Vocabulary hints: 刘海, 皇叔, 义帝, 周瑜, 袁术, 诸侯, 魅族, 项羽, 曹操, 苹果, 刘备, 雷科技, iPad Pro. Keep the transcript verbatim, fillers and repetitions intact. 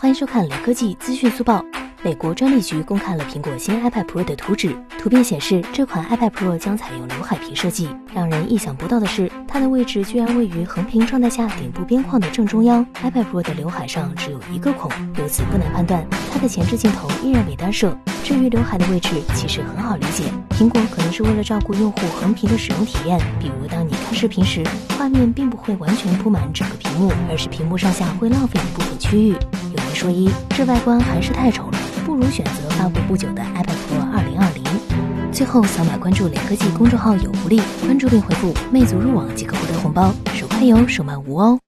欢迎收看雷科技资讯速报。美国专利局公开了苹果新 iPad Pro 的图纸，图片显示这款 iPad Pro 将采用刘海屏设计。让人意想不到的是，它的位置居然位于横屏状态下顶部边框的正中央。iPad Pro 的刘海上只有一个孔，由此不难判断，它的前置镜头依然为单摄。至于刘海的位置，其实很好理解，苹果可能是为了照顾用户横屏的使用体验，比如当你看视频时，画面并不会完全铺满整个屏幕，而是屏幕上下会浪费一部分区域。有人说一，这外观还是太丑了，不如选择发布不久的 iPad Pro 二零二零。最后，扫码关注雷科技公众号有福利，关注并回复“魅族入网”即可获得红包，手快有，手慢无哦。